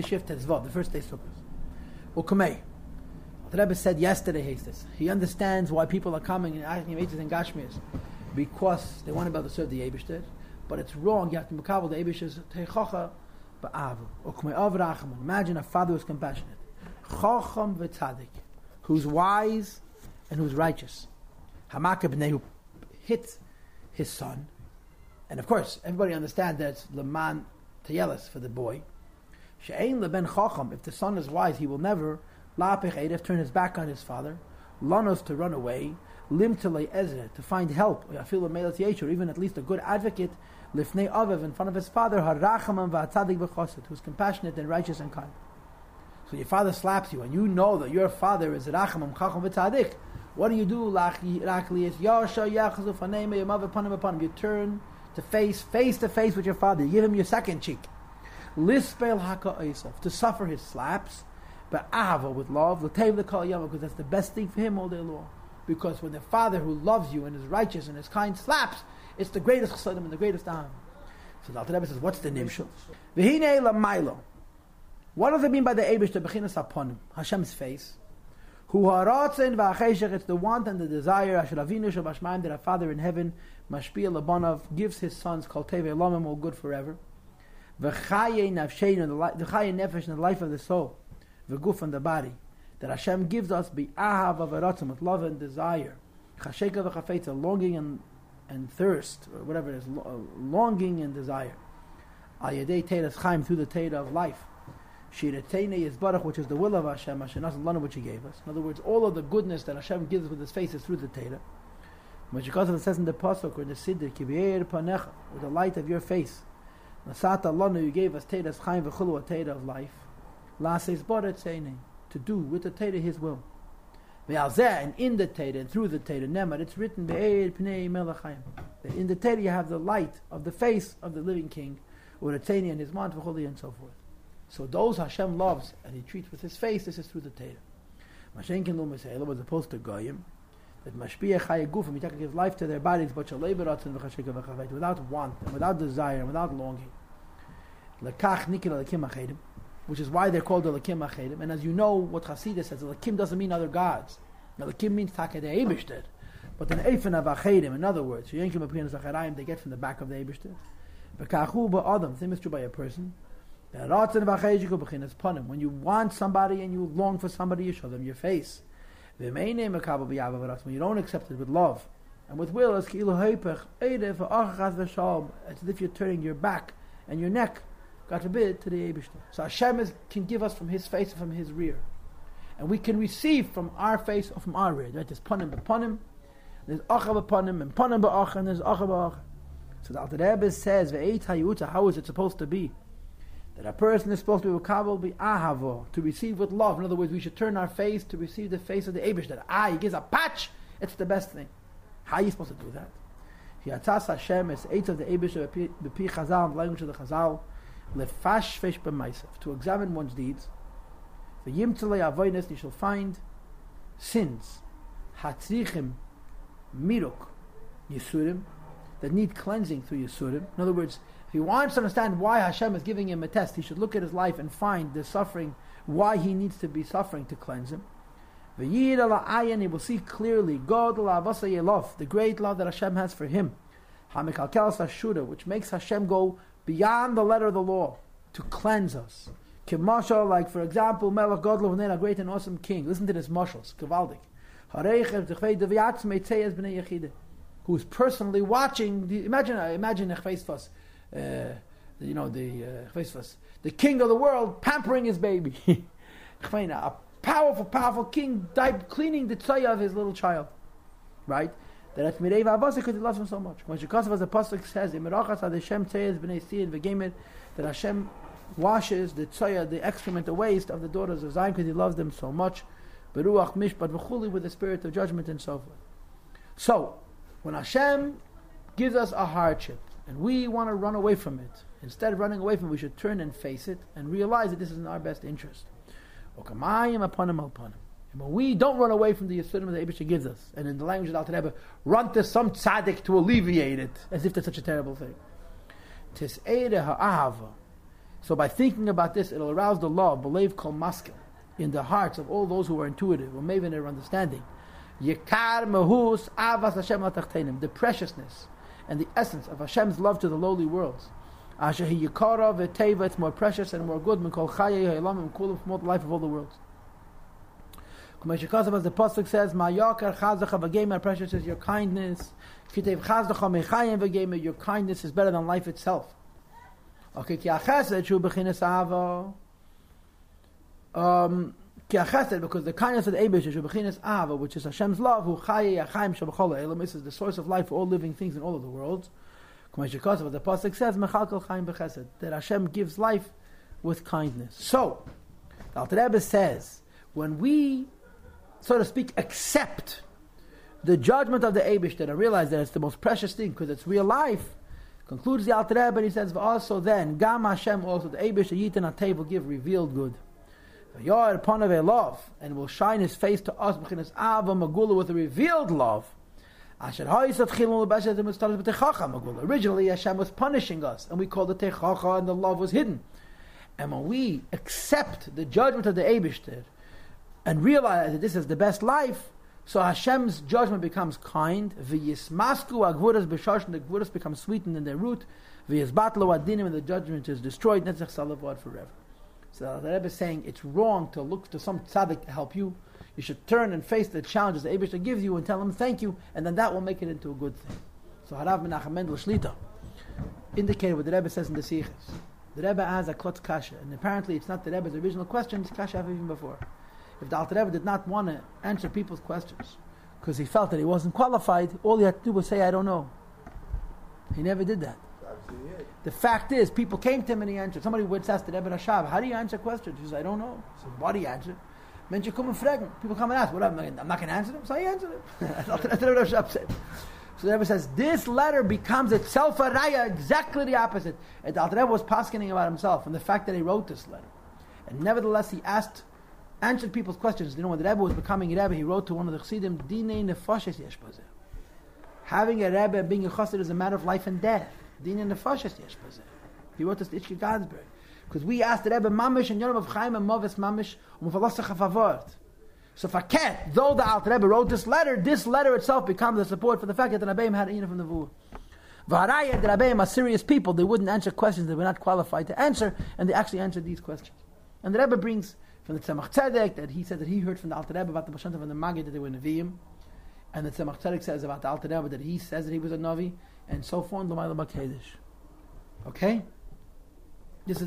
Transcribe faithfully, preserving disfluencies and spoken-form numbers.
the shift as Vav, the first day Sukkot. Or Kumei. The Rebbe said yesterday, he says, he understands why people are coming and asking him Eitzes and Gashmias, because they want to be able to serve the Eibishter, but it's wrong. You have to mekabel the Eibishter's Teichocha ba'avu. Or Kumei av rachman. Imagine a father who's compassionate. Chocham v'tzadik. Who's wise and who's righteous. Hamaka b'nei, who hit his son. And of course, everybody understands that it's Leman Teyelis for the boy. She'ein leben Chacham, if the son is wise, he will never Lapech Eidef, turn his back on his father, Lanos, to run away, Lim to Le'ezre, to find help, or even at least a good advocate, Lifnei Avev, in front of his father, Harachamam v'atzadik b'choset, who's compassionate and righteous and kind. So your father slaps you, and you know that your father is Rachamam Chacham v'tzadik. What do you do? You turn to face, face to face with your father. You give him your second cheek. Lispel haka, to suffer his slaps, but ahava, with love, because that's the best thing for him all day long. Because when the father who loves you and is righteous and is kind slaps, it's the greatest chesadim and the greatest aham. So the Alter Rebbe says, what's the nimshul? V'hinei lamaylo. What does it mean by the Eibush, the bechinas aponim, Hashem's face? Who haratzen v'acheshach, it's the want and the desire, asher avinu shel bashmayim, that our Father in heaven, mashpia lebanav, gives his sons, kol tevei lamim, all good forever. V'chaye nefesh, and the life of the soul, v'guf, and the body, that Hashem gives us, bi'ahav v'ratzim, with love and desire, chasheka v'chafetza, longing and, and thirst, or whatever it is, longing and desire, al yedei teiras chaim, through the teira of life, which is the will of Hashem, which He gave us. In other words, all of the goodness that Hashem gives with His face is through the Torah. Because it says in the Pasuk or in the Siddur, with the light of your face, you gave us Torah's Chaim v'chulu, a Torah of life, to do with the Torah His will. And in the Torah and through the Torah, it's written that in the Torah you have the light of the face of the living King, or the Torah and His mount v'chulu, and so forth. So those Hashem loves and He treats with His face, this is through the Torah. Mashenkin lo Misrael, as opposed to Goyim, that Mashpia Chaye Gufim, He gives life to their bodies, but without want, and without desire, and without longing. Lekach Nikil Lakim Achedim, which is why they're called the Lakim Achedim. And as you know, what Chassidus says, Lakim doesn't mean other gods. Now Lakim means Takeh the Eibishter, but an Eifen of Achedim, in other words, they get from the back of the Eibishter. Bekachu ba'adam, same is true by a person. When you want somebody and you long for somebody, you show them your face. When you don't accept it with love and with will, it's as if you're turning your back and your neck, God forbid, to the Eibush. So Hashem is, can give us from His face and from His rear, and we can receive from our face or from our rear. Right? There's panim b'panim, there's acha b'panim, and panim b'acha, and there's acha b'acha. So the Alter Rebbe says, how is it supposed to be? That a person is supposed to be mekabel bi'ahavo, to receive with love. In other words, we should turn our face to receive the face of the Eibush. That ah, He gives a patch. It's the best thing. How are you supposed to do that? Hiatzas Hashem is eitz of the Eibush b'pi Chazal, the language of the Chazal, lefashfesh b'maisav, to examine one's deeds. The yimtzalei avoynes, you shall find sins, hatzrichim miruk yisurim, that need cleansing through yisurim. In other words, if he wants to understand why Hashem is giving him a test, he should look at his life and find the suffering, why he needs to be suffering to cleanse him. He will see clearly God, the great love that Hashem has for him, which makes Hashem go beyond the letter of the law to cleanse us. Like, for example, Melech Godlo, a great and awesome king. Listen to this mashal, Kavaldik, who is personally watching. The, imagine, imagine Echveisfas. Uh, you know the uh, the king of the world pampering his baby. A powerful, powerful king died cleaning the tzaya of his little child, right? That at Mirei Vavasa, because he loves him so much. When Shekhasav, as the pasuk says, that Hashem washes the tzaya, the excrement, the waste of the daughters of Zion, because He loves them so much. Beruach mishpat v'chuli, with the spirit of judgment and so forth. So when Hashem gives us a hardship, and we want to run away from it, instead of running away from it, we should turn and face it and realize that this is in our best interest. Okamayim aponim alponim. And when we don't run away from the Yisurim that Eibush gives us, and in the language of the Alter Rebbe, run to some tzaddik to alleviate it, as if that's such a terrible thing. Tis'eira ha'ahava. So by thinking about this, it'll arouse the law of Belev Kol Maskil in the hearts of all those who are intuitive or maybe in their understanding. Yekar Mehus Avas Hashem L'Tachteinim, the preciousness and the essence of Hashem's love to the lowly worlds. Ashehi Yekara V'Teva, it's more precious and more good than Kol Chayei Ha'ilam M'Kulam, from all the life of all the worlds. As the Pasuk says, Ma Yakar Chazacha V'Geimah, precious is your kindness. Kitev Chazacha Mechayim V'Geimah, your kindness is better than life itself. Okay, Ki Achesed Shu B'Chinas Ahava. Um, because the kindness of the Eibush, which is Hashem's love, who is the source of life for all living things in all of the worlds. The Pasuk says that Hashem gives life with kindness. So, the Alter Rebbe says, when we, so to speak, accept the judgment of the Eibush, that I realize that it's the most precious thing because it's real life, concludes the Alter Rebbe, and he says, also then, Gam Hashem, also the Eibush, the Yitin HaTev will give revealed good. And will shine his face to us with a revealed love. Originally, Hashem was punishing us, and we called it Techacha, and the love was hidden. And when we accept the judgment of the Eibishter and realize that this is the best life, so Hashem's judgment becomes kind. The Gvuras become sweetened in their root, and the judgment is destroyed Netzach Salavad forever. So the Rebbe is saying it's wrong to look to some tzaddik to help you. You should turn and face the challenges the Eibush gives you and tell him thank you, and then that will make it into a good thing. So Harav Menachem Mendel Shlita indicated what the Rebbe says in the Sikhs. The Rebbe has a klotz kasha, and apparently it's not the Rebbe's original question, it's kasha even before. If the Alter Rebbe did not want to answer people's questions because he felt that he wasn't qualified, all he had to do was say, I don't know. He never did that. The fact is, people came to him and he answered. Somebody once asked the Rebbe Rashab, how do you answer questions? He says, I don't know. So why do you answer? People come and ask, what, I'm not going to answer them? So I answered them. That's what the Rebbe Rashab said. So the Rebbe says, this letter becomes itself a raya, exactly the opposite. And the Alter Rebbe was paskening about himself and the fact that he wrote this letter. And nevertheless, he asked, answered people's questions. You know, when the Rebbe was becoming a Rebbe, he wrote to one of the Chassidim, Dinei Nefashes Yeshbazeh. Having a Rebbe and being a Chassid is a matter of life and death. He wrote this to Ichke Gansberg. Because we asked the Rebbe Mamish and Yom of Chaim and Mavis Mamish Umfalasach HaFavort. So Faket, though the Alter Rebbe wrote this letter, this letter itself becomes a support for the fact that the Rebbeim had Ina from the Vur. V'harayah, the Rebbeim are serious people. They wouldn't answer questions they were not qualified to answer, and they actually answered these questions. And the Rebbe brings from the Tzemach Tzedek that he said that he heard from the Alter Rebbe about the Bashantav and the Magid that they were Nevi'im. And the Tzemach Tzedek says about the Alter Rebbe that he says that he was a Navi. And so forth, L'mayla B'Kedesh. Okay? This is the